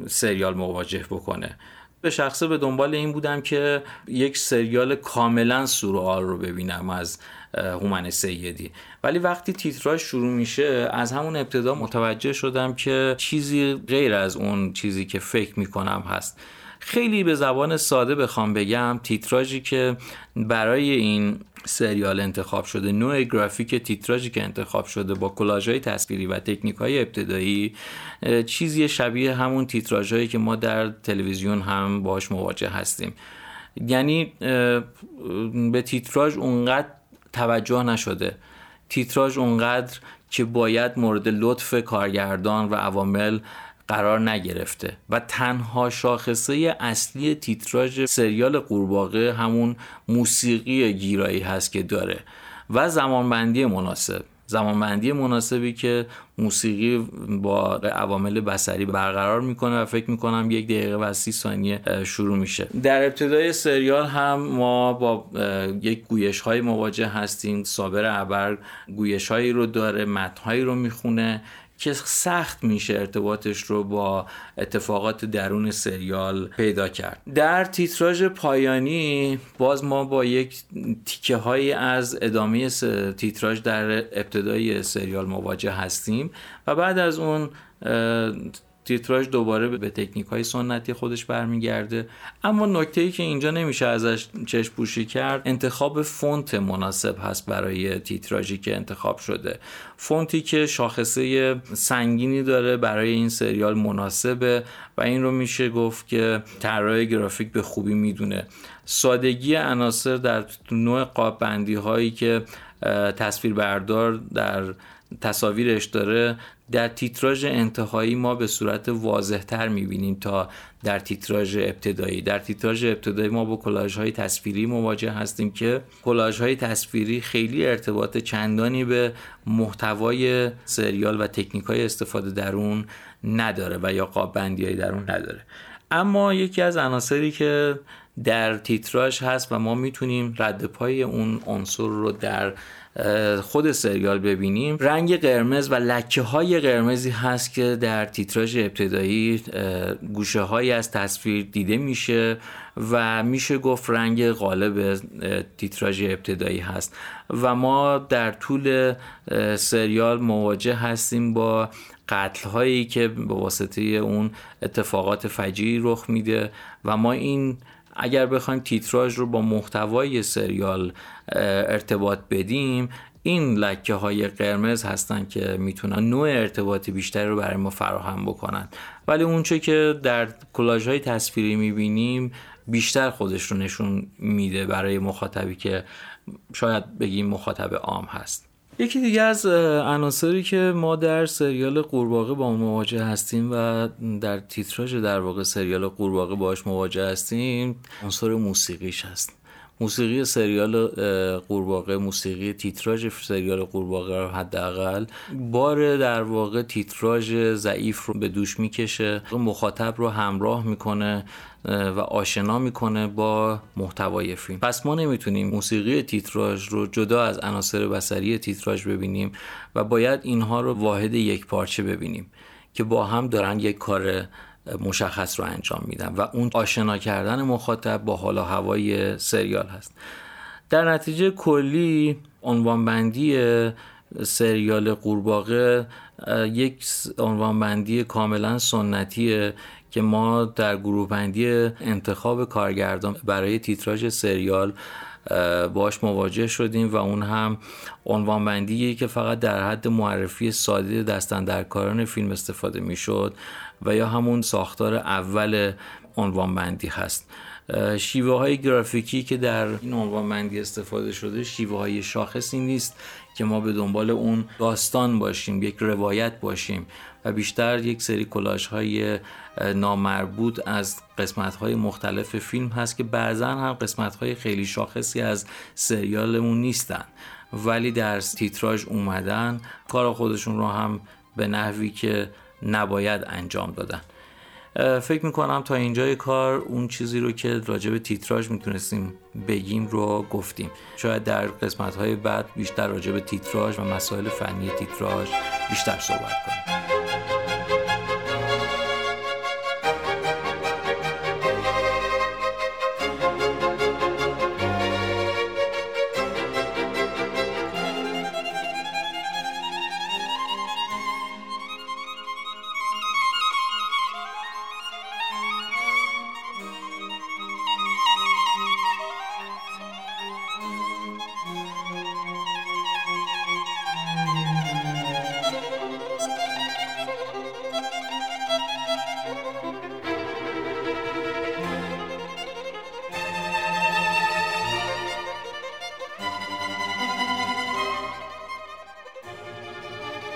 سریال مواجه بکنه. به شخصه به دنبال این بودم که یک سریال کاملا سورئال رو ببینم از هومن سیدی، ولی وقتی تیتراژ شروع میشه از همون ابتدا متوجه شدم که چیزی غیر از اون چیزی که فکر میکنم هست. خیلی به زبان ساده بخوام بگم، تیتراژی که برای این سریال انتخاب شده، نوع گرافیک تیتراژی که انتخاب شده با کلاژهای تصویری و تکنیک‌های ابتدایی، چیزی شبیه همون تیتراژهایی که ما در تلویزیون هم باش مواجه هستیم. یعنی به تیتراژ اونقدر توجه نشده، تیتراژ اونقدر که باید مورد لطف کارگردان و عوامل قرار نگرفته و تنها شاخصه اصلی تیتراژ سریال قورباغه همون موسیقی گیرایی هست که داره و زمانبندی مناسب، زمانبندی مناسبی که موسیقی با عوامل بصری برقرار میکنه و فکر میکنم 1 دقیقه و 30 ثانیه شروع میشه. در ابتدای سریال هم ما با یک گویش های مواجه هستیم. صابر عبر گویش هایی رو داره، متن هایی رو میخونه که سخت میشه ارتباطش رو با اتفاقات درون سریال پیدا کرد. در تیتراژ پایانی باز ما با یک تیکه هایی از ادامه تیتراژ در ابتدای سریال مواجه هستیم و بعد از اون تیتراژ دوباره به تکنیک های سنتی خودش برمیگرده. اما نکته‌ای که اینجا نمیشه ازش چشم پوشی کرد، انتخاب فونت مناسب هست برای تیتراژی که انتخاب شده. فونتی که شاخصه سنگینی داره برای این سریال مناسبه و این رو میشه گفت که طراح گرافیک به خوبی میدونه. سادگی عناصر در نوع قاب بندی هایی که تصویربردار در تصاویرش داره، در تیتراژ انتهایی ما به صورت واضح‌تر می‌بینیم تا در تیتراژ ابتدایی. در تیتراژ ابتدایی ما با کلاژهای تصویری مواجه هستیم که کلاژهای تصویری خیلی ارتباط چندانی به محتوای سریال و تکنیک‌های استفاده در اون نداره و یا قاب‌بندی‌های در اون نداره. اما یکی از عناصری که در تیتراژ هست و ما میتونیم رد پای اون عنصر رو در خود سریال ببینیم، رنگ قرمز و لکه های قرمزی هست که در تیتراژ ابتدایی گوشه هایی از تصویر دیده میشه و میشه گفت رنگ غالب تیتراژ ابتدایی هست و ما در طول سریال مواجه هستیم با قتل هایی که به واسطه اون اتفاقات فجیعی رخ میده و ما این اگر بخوایم تیتراژ رو با محتوای سریال ارتباط بدیم، این لکه های قرمز هستن که میتونن نوع ارتباط بیشتری رو برای ما فراهم بکنن، ولی اونچه که در کلاژ های تصویری میبینیم بیشتر خودش رو نشون میده برای مخاطبی که شاید بگیم مخاطب عام هست. یکی دیگه از عناصری که ما در سریال قورباغه با مواجه هستیم و در تیتراژ در واقع سریال قورباغه باش مواجه هستیم، عنصر موسیقیش هست. موسیقی سریال قورباغه، موسیقی تیتراژ سریال قورباغه رو حداقل بار در واقع تیتراژ ضعیف رو به دوش میکشه، مخاطب رو همراه میکنه و آشنا میکنه با محتوای فیلم. پس ما نمیتونیم موسیقی تیتراژ رو جدا از عناصر بصری تیتراژ ببینیم و باید اینها رو واحد یک پارچه ببینیم که با هم دارن یک کار مشخص رو انجام میدم و اون آشنا کردن مخاطب با حال و هوای سریال هست. در نتیجه کلی عنوانبندی سریال قورباغه یک عنوانبندی کاملا سنتیه که ما در گروه بندی انتخاب کارگردان برای تیتراژ سریال باش مواجه شدیم و اون هم عنوانبندیه که فقط در حد معرفی ساده دستاندرکاران فیلم استفاده می شد و یا همون ساختار اول عنوانبندی هست شیوه های گرافیکی که در این عنوان‌بندی استفاده شده شیوه های شاخصی نیست که ما به دنبال اون داستان باشیم، یک روایت باشیم و بیشتر یک سری کلاژ های نامربوط از قسمت های مختلف فیلم هست که بعضا هم قسمت های خیلی شاخصی از سریالمون نیستن، ولی در تیتراژ اومدن کار خودشون رو هم به نحوی که نباید انجام دادن. فکر میکنم تا اینجای کار اون چیزی رو که راجع به تیتراژ میتونستیم بگیم رو گفتیم. شاید در قسمت‌های بعد بیشتر راجع به تیتراژ و مسائل فنی تیتراژ بیشتر صحبت کنیم.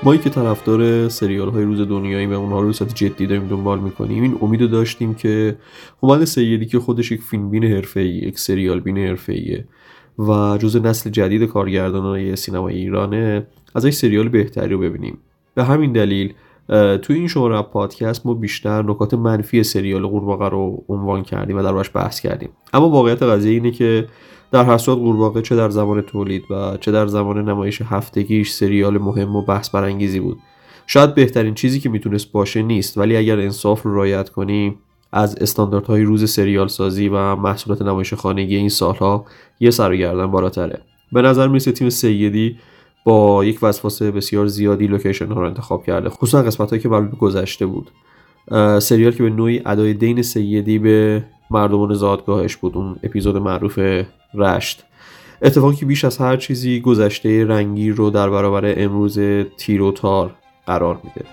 ما که طرفدار سریال های روز دنیایی و اونها رو به صورت جدی داریم دنبال میکنیم، این امیدو داشتیم که هومن سیدی که خودش یک فیلمبین حرفه‌ای، یک سریال بین حرفه‌ایه و جزو نسل جدید کارگردانان سینمای ایرانه، از یک سریال بهتری رو ببینیم. به همین دلیل توی این شماره پادکست ما بیشتر نکات منفی سریال قورباغه رو عنوان کردیم و دروش بحث کردیم. اما واقعیت قضیه اینه که در هر صورت قورباغه چه در زمان تولید و چه در زمان نمایش هفتگیش سریال مهم و بحث برانگیزی بود. شاید بهترین چیزی که میتونست باشه نیست، ولی اگر انصاف رو رعایت کنیم از استانداردهای روز سریال سازی و محصولات نمایش خانگی این سالها یه سر و گردن بالاتره. به نظر میاد تیم سیدی با یک وسوسه بسیار زیادی لوکیشن ها رو انتخاب کرده، خصوصا قسمتایی که قبل گذشته بود. سریال که به نوعی ادای دین سیدی به مردمان زادگاهش بود، اون اپیزود معروف رشت. اتفاقی که بیش از هر چیزی گذشته رنگی رو در برابر امروز تیر و تار قرار میده.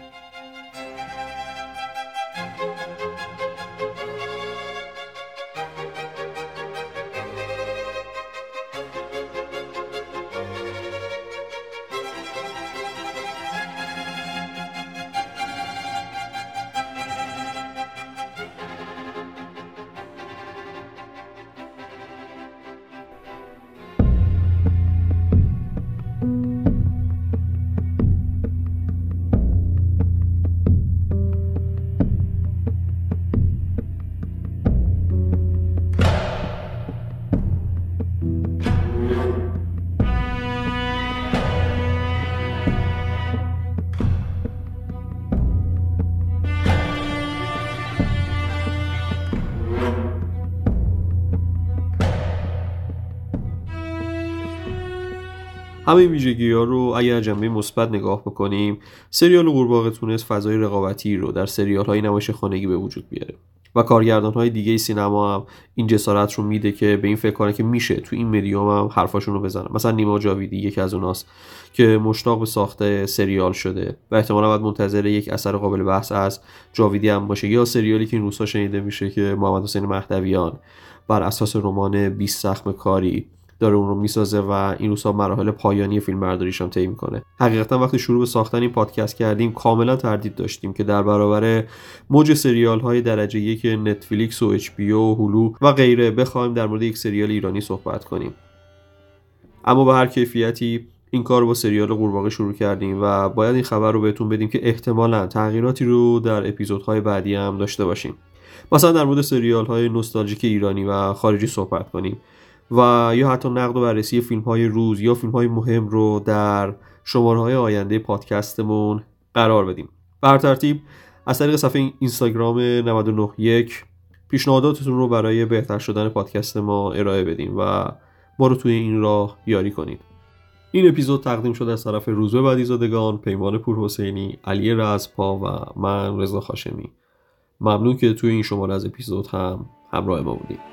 همه ویژگی‌ها رو اگر جنبه مثبت نگاه بکنیم، سریال قورباغه تونست فضای رقابتی رو در سریال‌های نمایش خانگی به وجود بیاره و کارگردان‌های دیگه سینما هم این جسارت رو میده که به این فکر کنه که میشه تو این مدیوم هم حرفاشون رو بزنن. مثلا نیما جاویدی یکی از اوناست که مشتاق به ساخته سریال شده و احتمالاً بعد منتظر یک اثر قابل بحث از جاویدی هم باشه، یا سریالی که این روزها شنیده میشه که محمدحسین مهدویان بر اساس رمان 20 سخم کاری داره اون رو میسازه و این روزها مراحل پایانی فیلم برداریش هم طی میکنه. حقیقتا وقتی شروع به ساختن این پادکست کردیم کاملا تردید داشتیم که در برابر موج سریال های درجه 1 نتفلیکس و HBO و هولو و غیره بخوایم در مورد یک سریال ایرانی صحبت کنیم. اما به هر کیفیتی این کار با سریال قورباغه شروع کردیم و باید این خبر رو بهتون بدیم که احتمالاً تغییراتی رو در اپیزودهای بعدی هم داشته باشیم. مثلا در مورد سریال های نوستالژیک ایرانی و خارجی صحبت کنیم و یا حتی نقد و بررسی فیلم‌های روز یا فیلم‌های مهم رو در شماره‌های آینده پادکستمون قرار بدیم. بر ترتیب از طریق صفحه اینستاگرام 991 پیشنهاداتتون رو برای بهتر شدن پادکست ما ارائه بدیم و ما رو توی این راه یاری کنید. این اپیزود تقدیم شده از طرف روزبه بدیزادگان، پیمان پورحسینی، علی رزپا و من رضا خاشمی. ممنون که توی این شماره از اپیزود هم همراه ما بودید.